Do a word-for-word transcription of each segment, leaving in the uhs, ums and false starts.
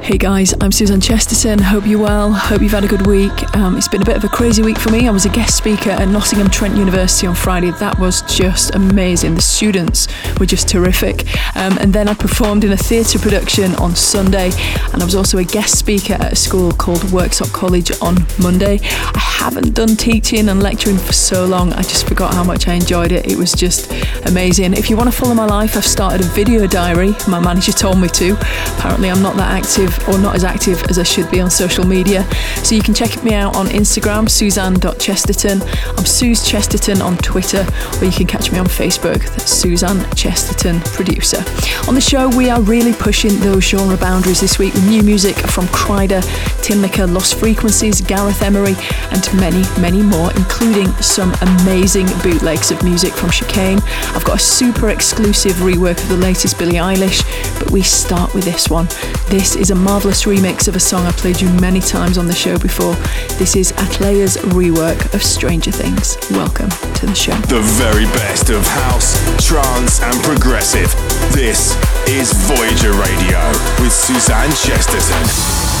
Hey guys, I'm Suzanne Chesterton. Hope you're well. Hope you've had a good week. Um, it's been a bit of a crazy week for me. I was a guest speaker at Nottingham Trent University on Friday. That was just amazing. The students were just terrific. Um, and then I performed in a theatre production on Sunday. And I was also a guest speaker at a school called Worksop College on Monday. I haven't done teaching and lecturing for so long, I just forgot how much I enjoyed it. It was just amazing. If you want to follow my life, I've started a video diary. My manager told me to. Apparently I'm not that active, or not as active as I should be on social media. So you can check me out on Instagram, suzanne dot chesterton. I'm Suze Chesterton on Twitter, or you can catch me on Facebook. That's Suzanne Chesterton, producer. On the show, we are really pushing those genre boundaries this week with new music from Crider, Tinlicker, Lost Frequencies, Gareth Emery, and many, many more, including some amazing bootlegs of music from Chicane. I've got a super exclusive rework of the latest Billie Eilish, but we start with this one. This is a marvellous remix of a song I played you many times on the show before. This is Atlea's rework of Stranger Things. Welcome to the show. The very best of house, trance and progressive. This is Voyager Radio with Suzanne Chesterton.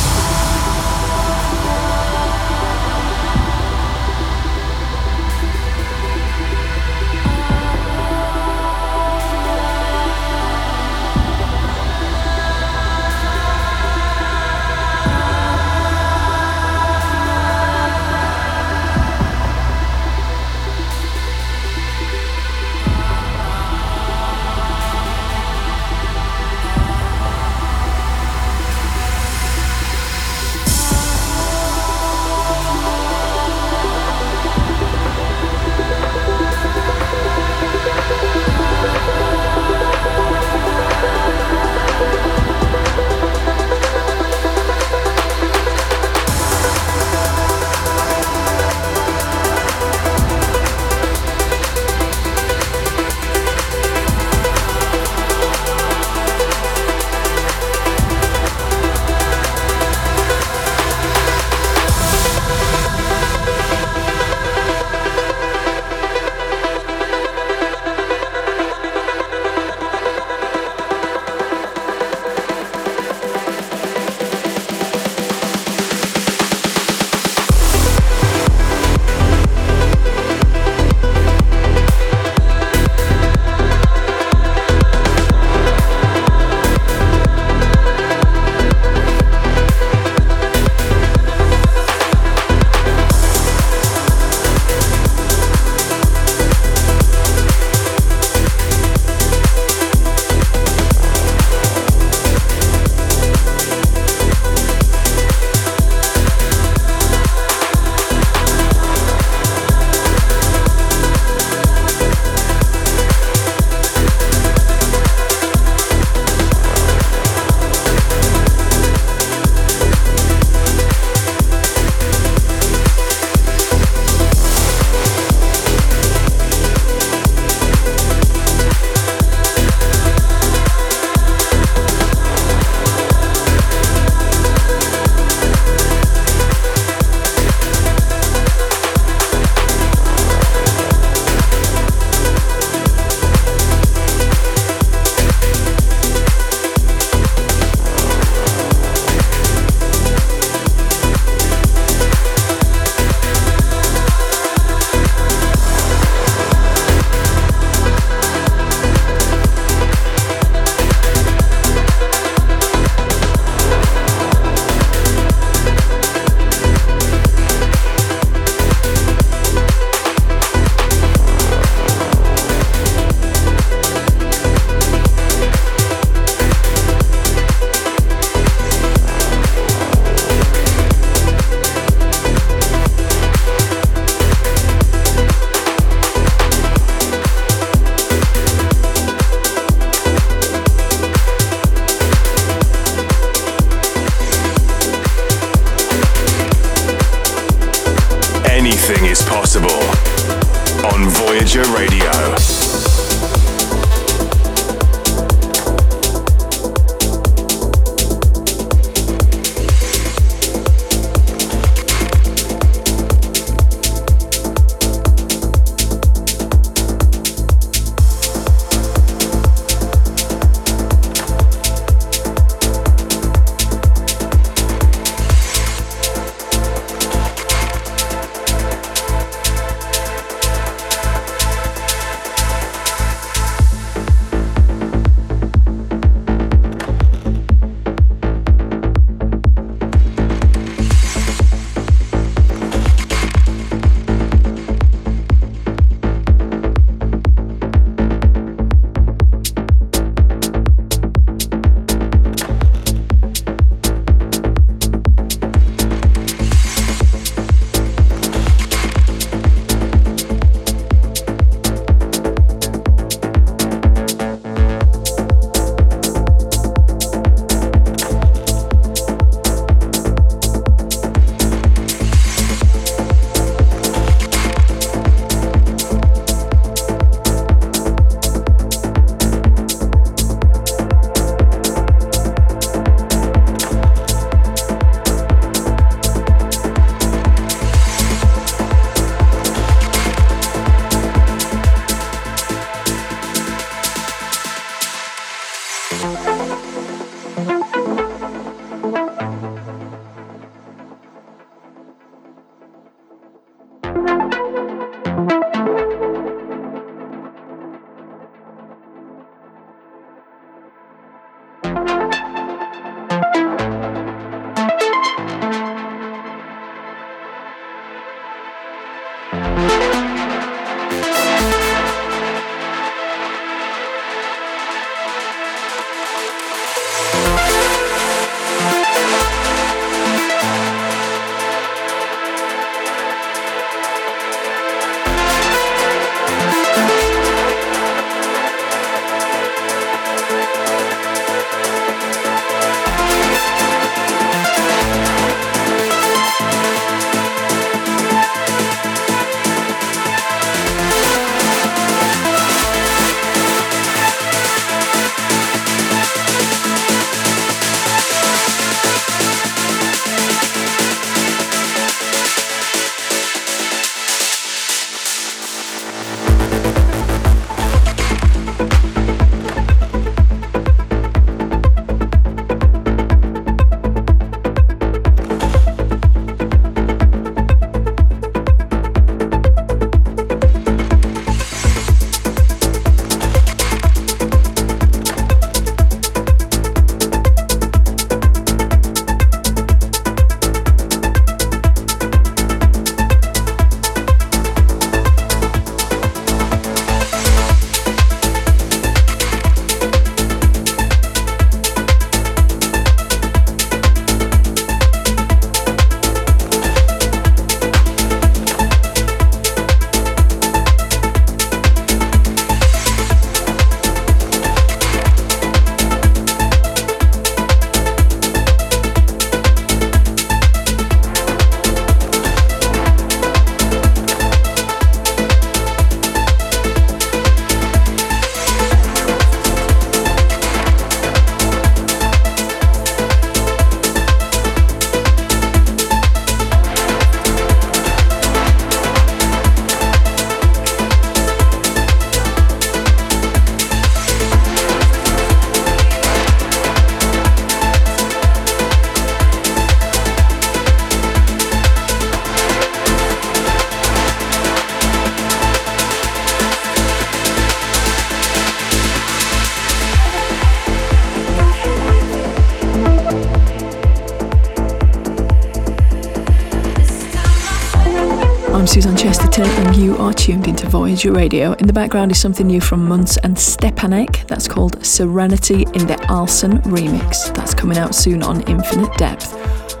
Tinlicker, and you are tuned into Voyager Radio. In the background is something new from Munz and Stepanek. That's called Serenity in the Arsen remix. That's coming out soon on Infinite Depth.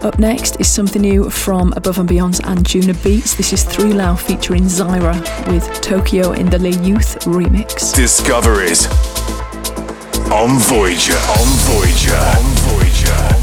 Up next is something new from Above and Beyond and Juno Beats. This is Three Lao featuring Zyra with Tokyo in the Le Youth remix. Discoveries on Voyager, on Voyager, on Voyager, on Voyager.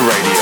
Voyager Radio.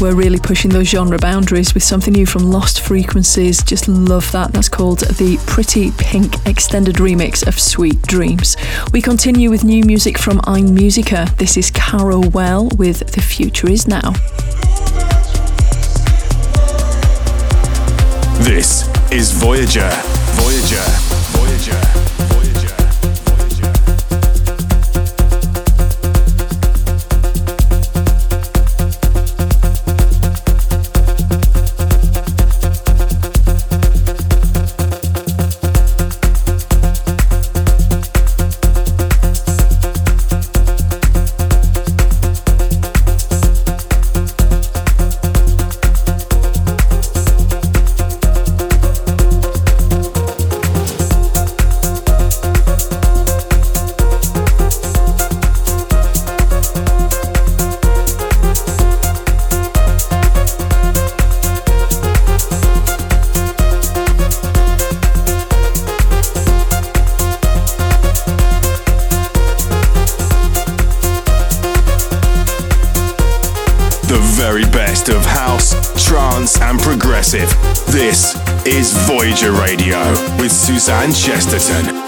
We're really pushing those genre boundaries with something new from Lost Frequencies. Just love that. That's called the Pretty Pink extended remix of Sweet Dreams. We continue with new music from Ein Musica. This is Caro Well with The Future Is Now. This is Voyager. Voyager. Voyager. This is Voyager Radio with Suzanne Chesterton.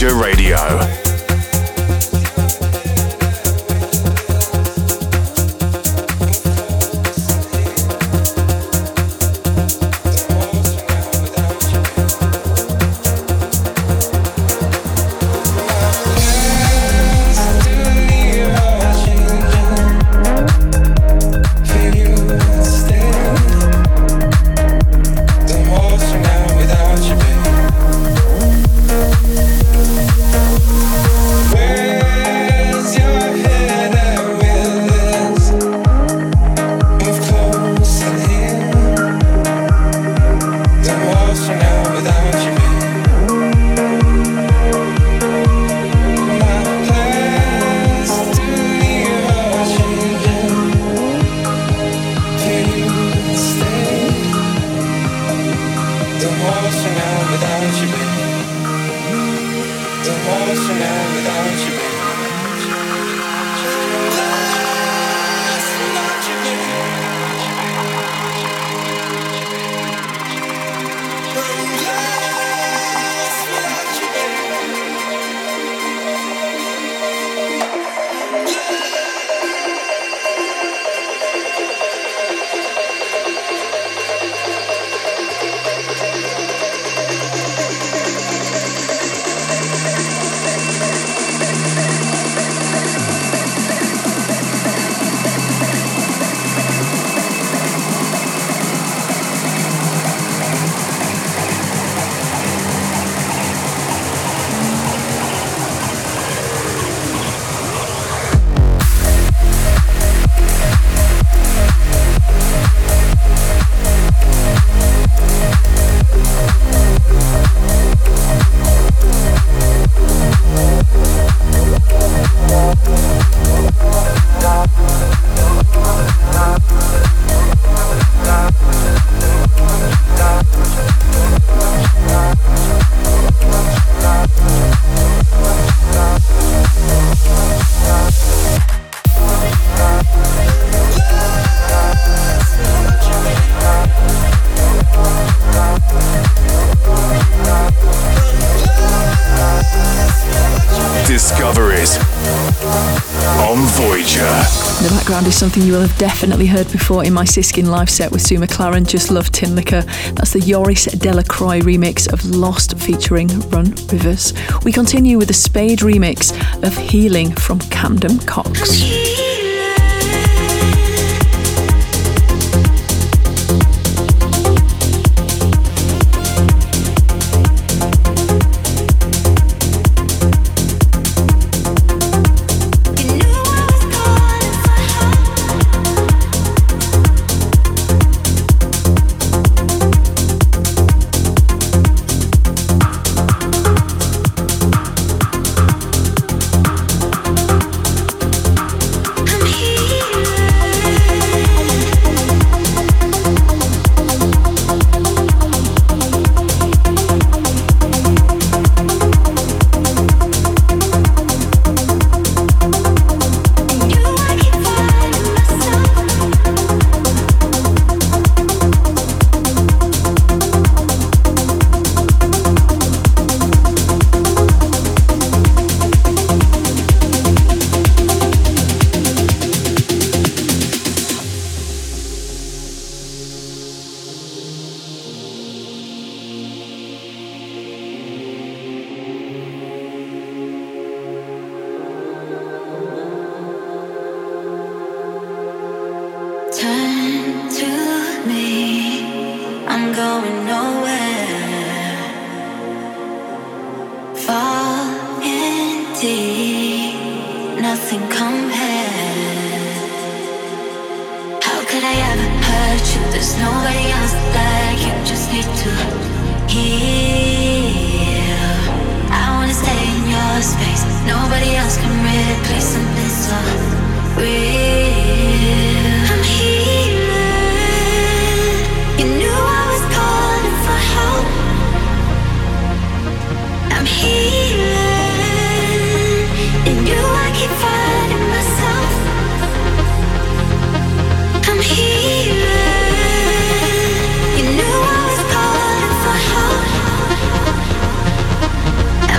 Voyager Radio. Is something you will have definitely heard before in my Siskin live set with Sue McLaren, Just Love Tinlicker. That's the Joris Delacroix remix of Lost featuring Run Rivers. We continue with the Spade remix of Healing from Camden Cox.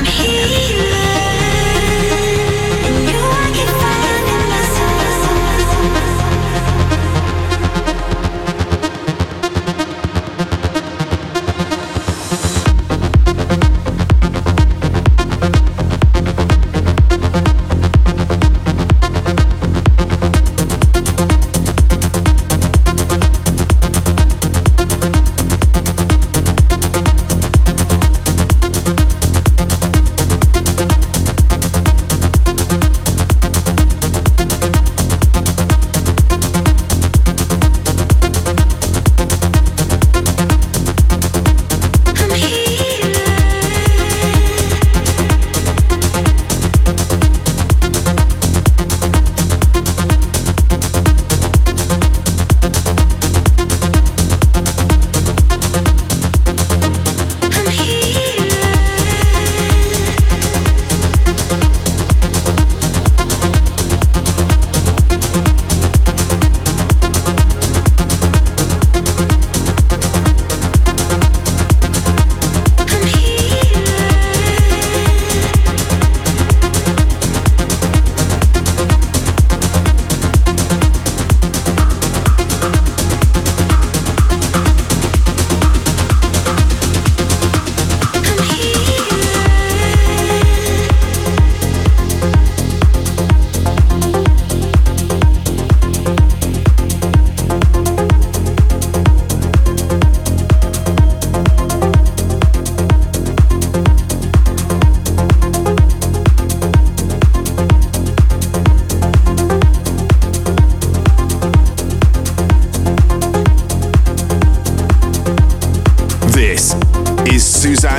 Here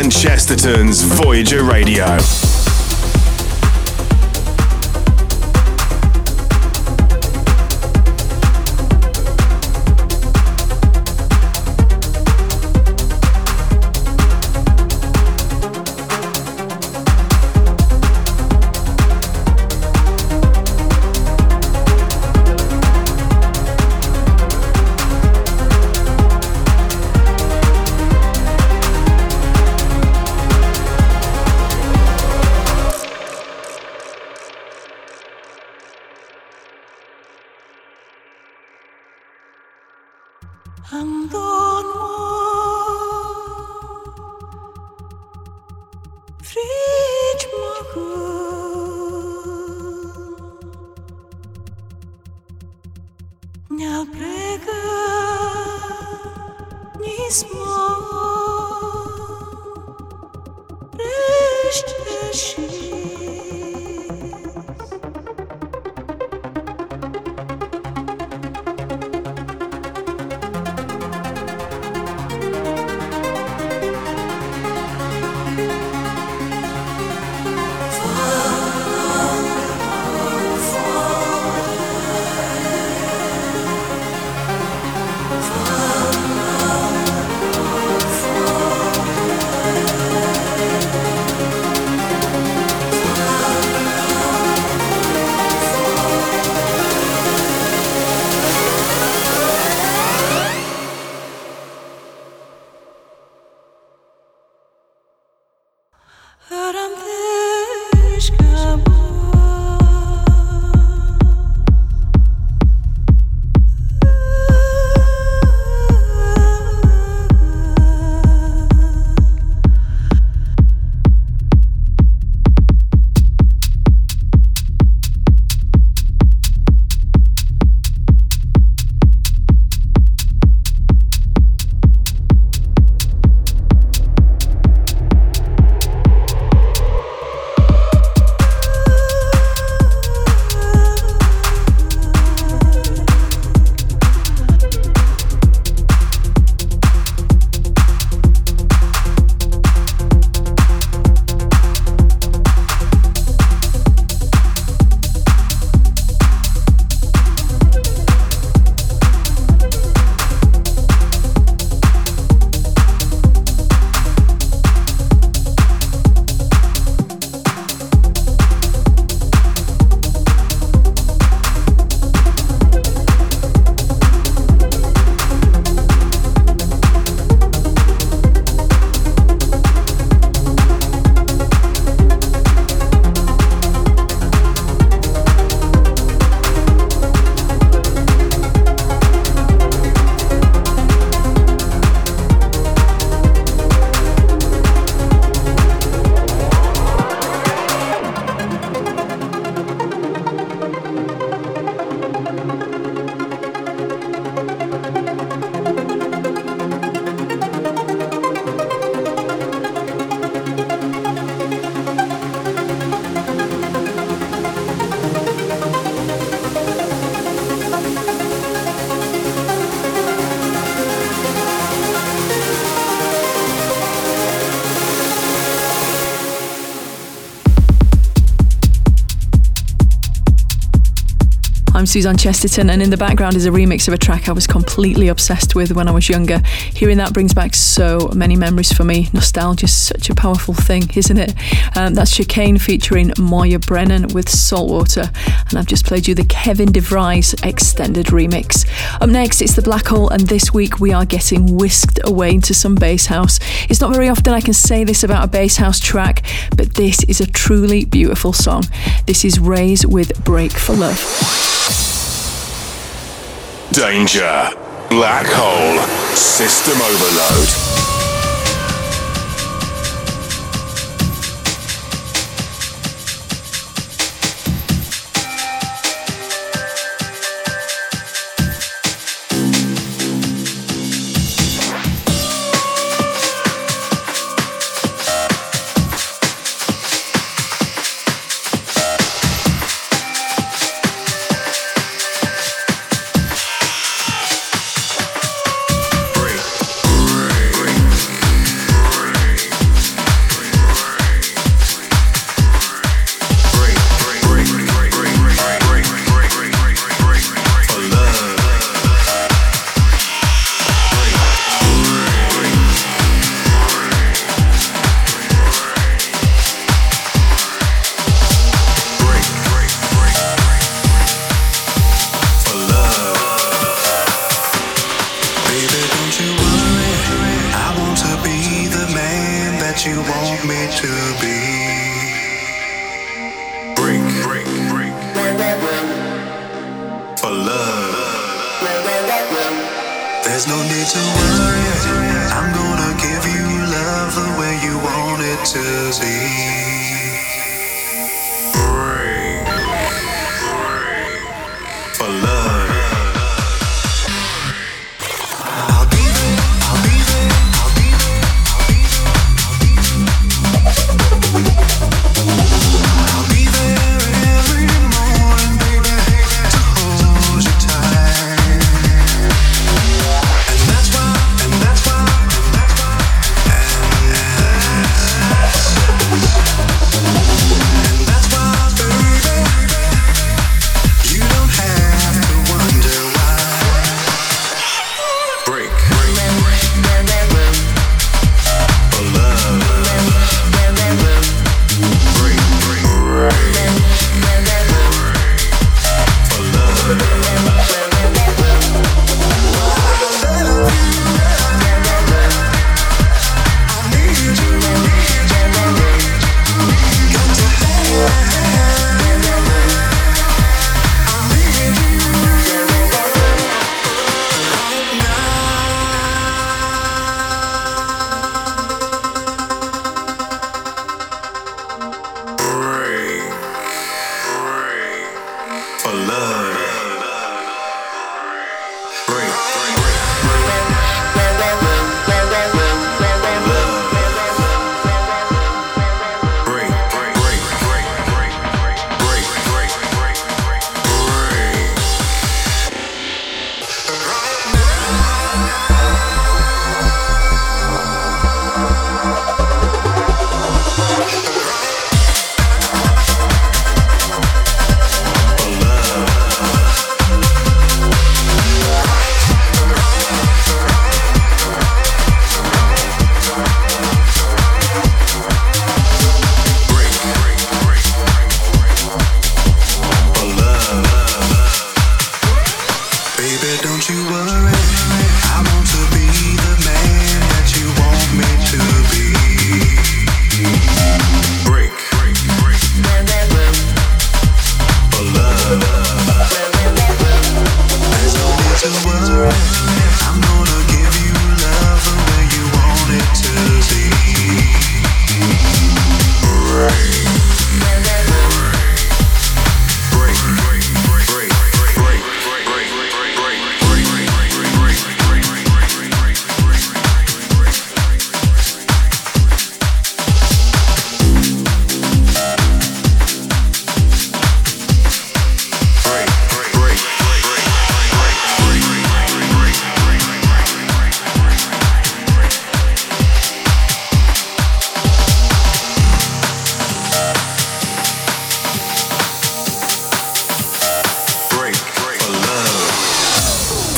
Suzanne Chesterton's Voyager Radio. I'm Suzanne Chesterton, and in the background is a remix of a track I was completely obsessed with when I was younger. Hearing that brings back so many memories for me. Nostalgia is such a powerful thing, isn't it? Um, that's Chicane featuring Moya Brennan with Saltwater, and I've just played you the Kevin DeVries extended remix. Up next, it's The Black Hole, and this week we are getting whisked away into some bass house. It's not very often I can say this about a bass house track, but this is a truly beautiful song. This is Raze with Break for Love. Danger, black hole, system overload. Break. There's no need to worry. I'm gonna give you love the way you want it to be. Bring, bring for love.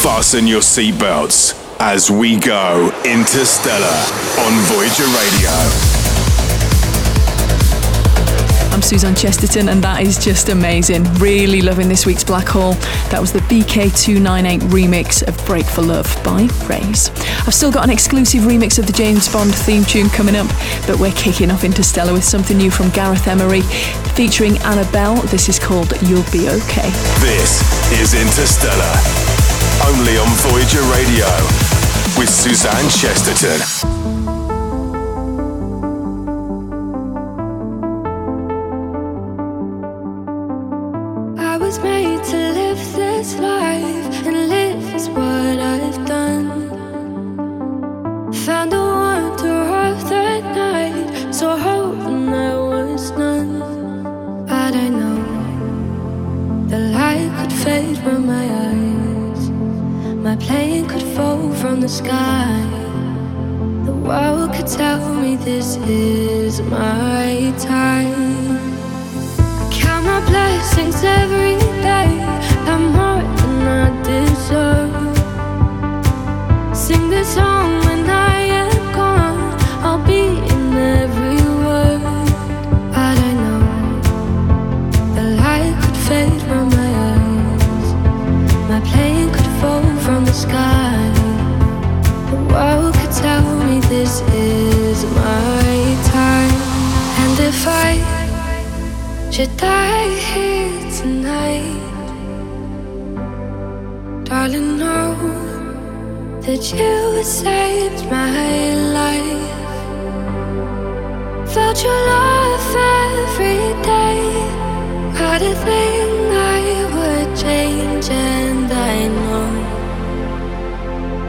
Fasten your seatbelts as we go interstellar on Voyager Radio. I'm Suzanne Chesterton, and that is just amazing. Really loving this week's Black Hole. That was the B K two ninety-eight remix of Break for Love by Raze. I've still got an exclusive remix of the James Bond theme tune coming up, but we're kicking off Interstellar with something new from Gareth Emery featuring Annabelle. This is called You'll Be Okay. This is Interstellar. Only on Voyager Radio with Suzanne Chesterton. that you saved my life. Felt your love every day. Got a thing I would change, and I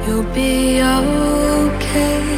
know you'll be okay.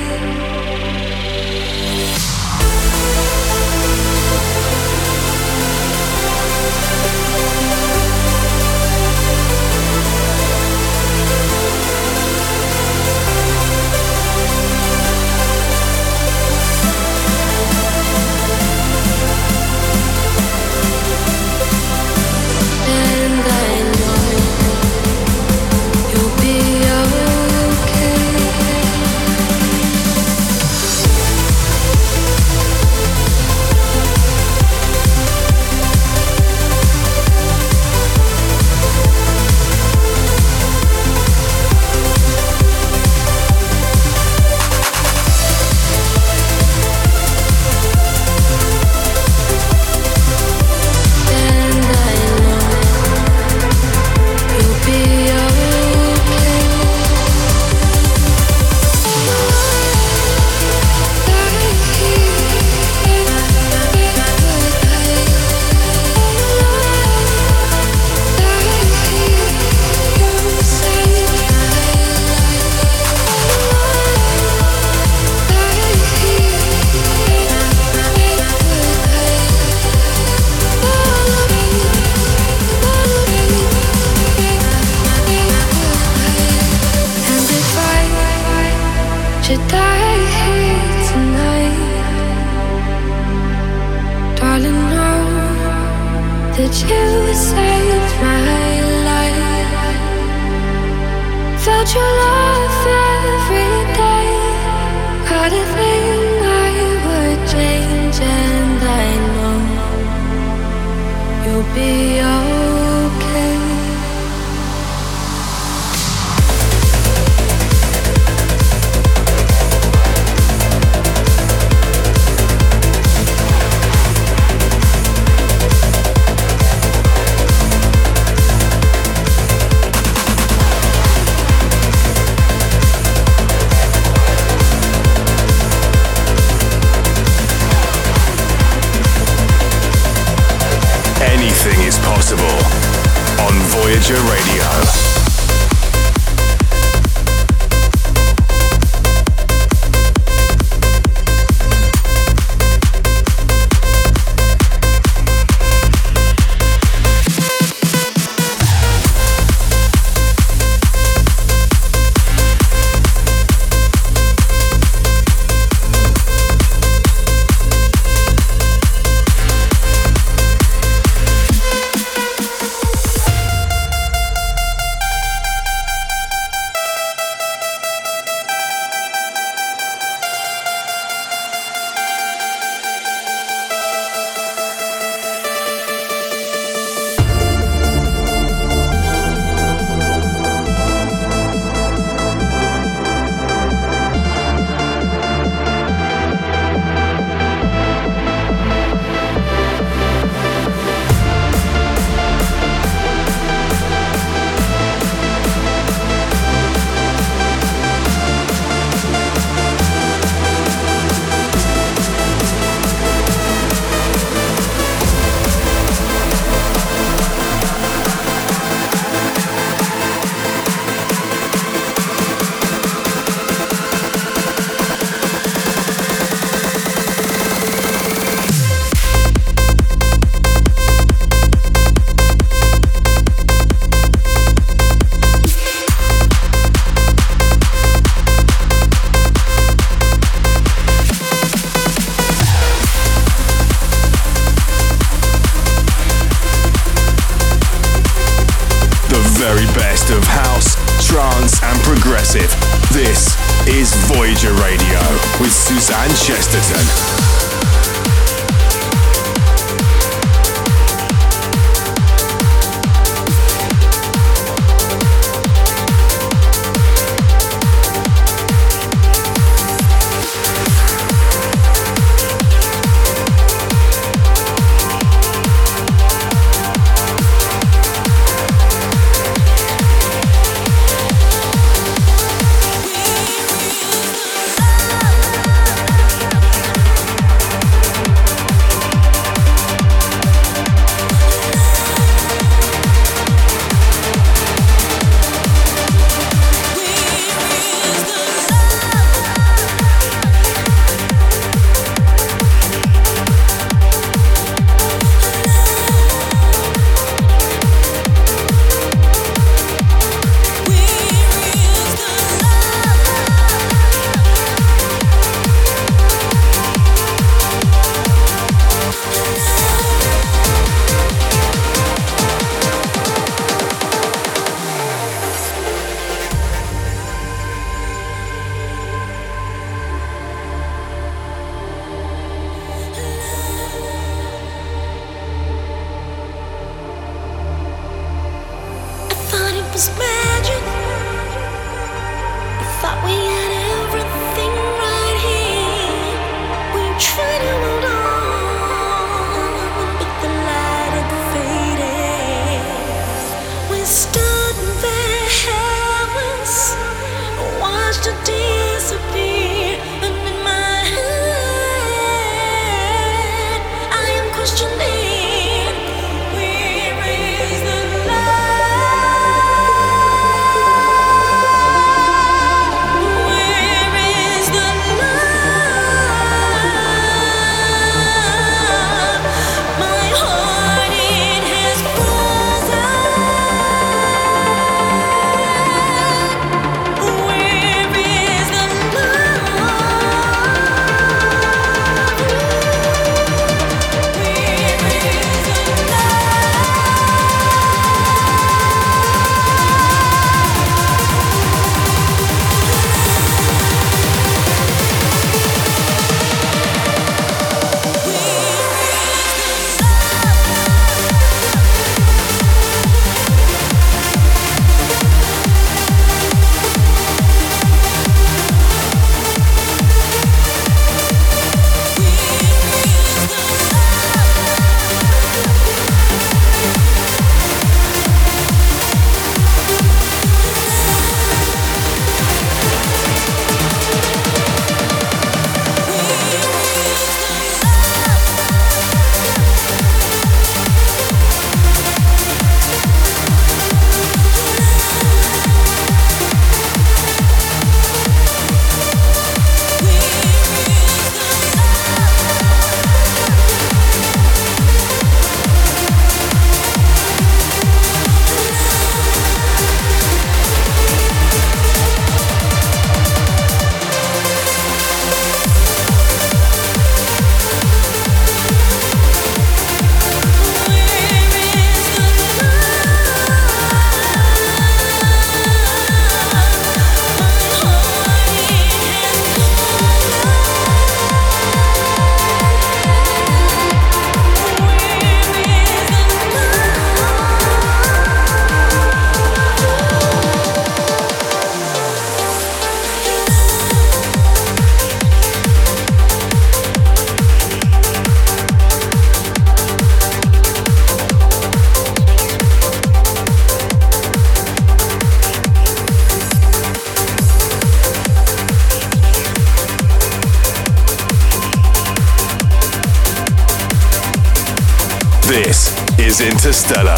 Interstellar,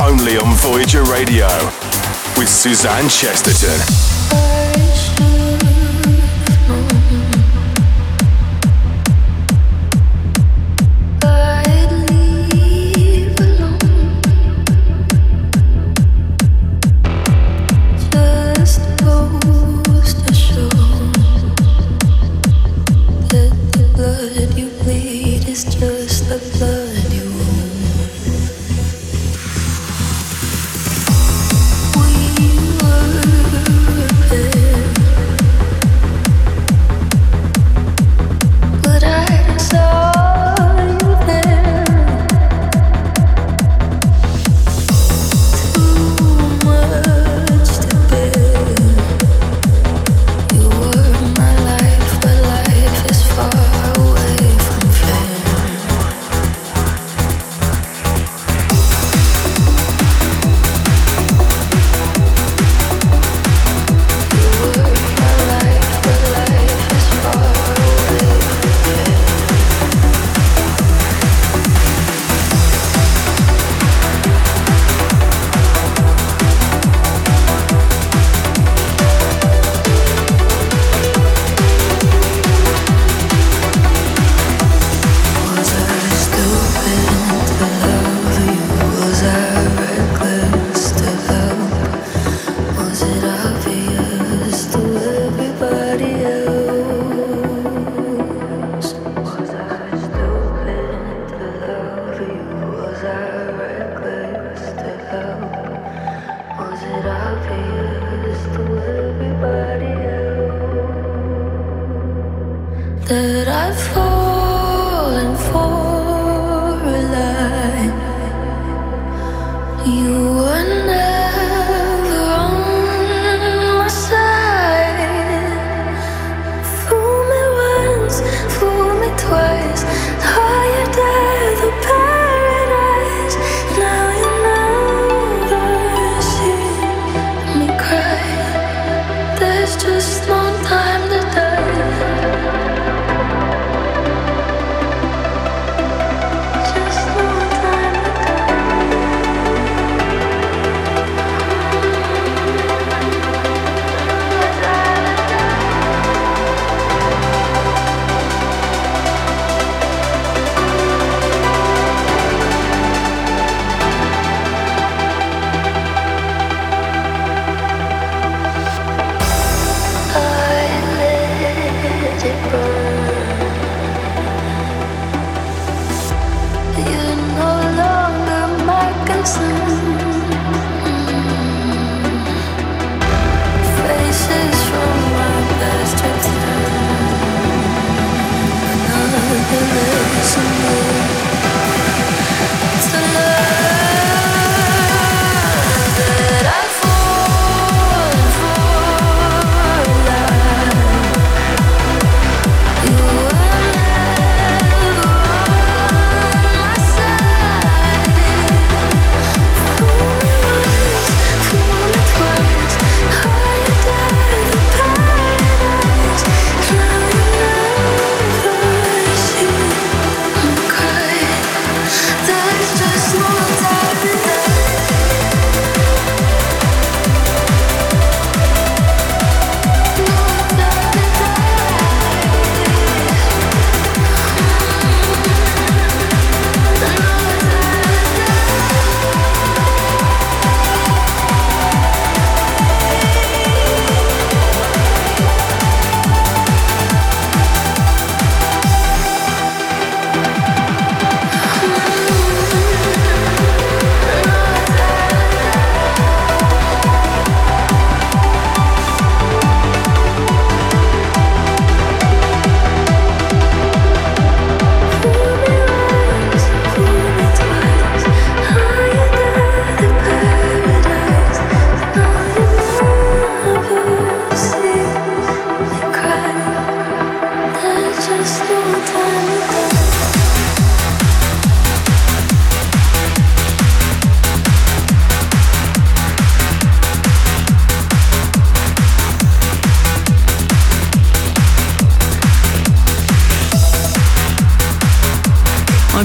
only on Voyager Radio, with Suzanne Chesterton. You were never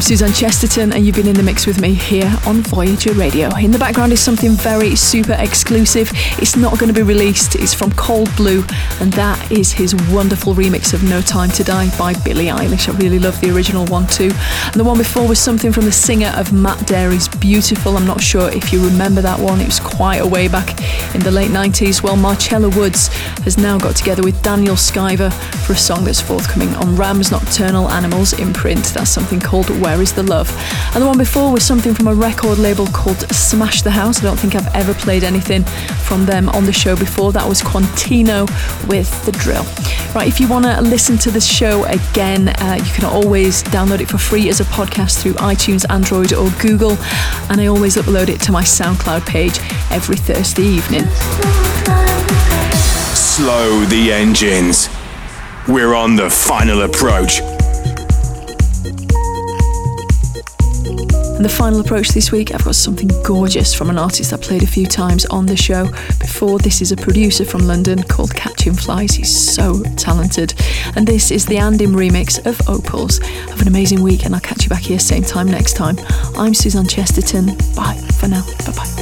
Suzanne Chesterton, and you've been in the mix with me here on Voyager Radio. In the background is something very super exclusive. It's not going to be released. It's from Cold Blue, and that is his wonderful remix of No Time to Die by Billie Eilish. I really love the original one too. And the one before was something from the singer of Matt Dairy's Beautiful. I'm not sure if you remember that one. It was quite a way back in the late nineties. Well, Marcella Woods has now got together with Daniel Skyver for a song that's forthcoming on Ram's Nocturnal Animals imprint. That's something called Where Is the Love. And the one before was something from a record label called Smash the House. I don't think I've ever played anything from them on the show before. That was Quantino with The Drill. Right, if you want to listen to this show again, uh, you can always download it for free as a podcast through iTunes, Android or Google. And I always upload it to my SoundCloud page every Thursday evening. Slow the engines. We're on the final approach. And the final approach this week, I've got something gorgeous from an artist I played a few times on the show before. This is a producer from London called Catching Flies. He's so talented. And this is the Andim remix of Opals. Have an amazing week, and I'll catch you back here same time next time. I'm Suzanne Chesterton. Bye for now. Bye-bye.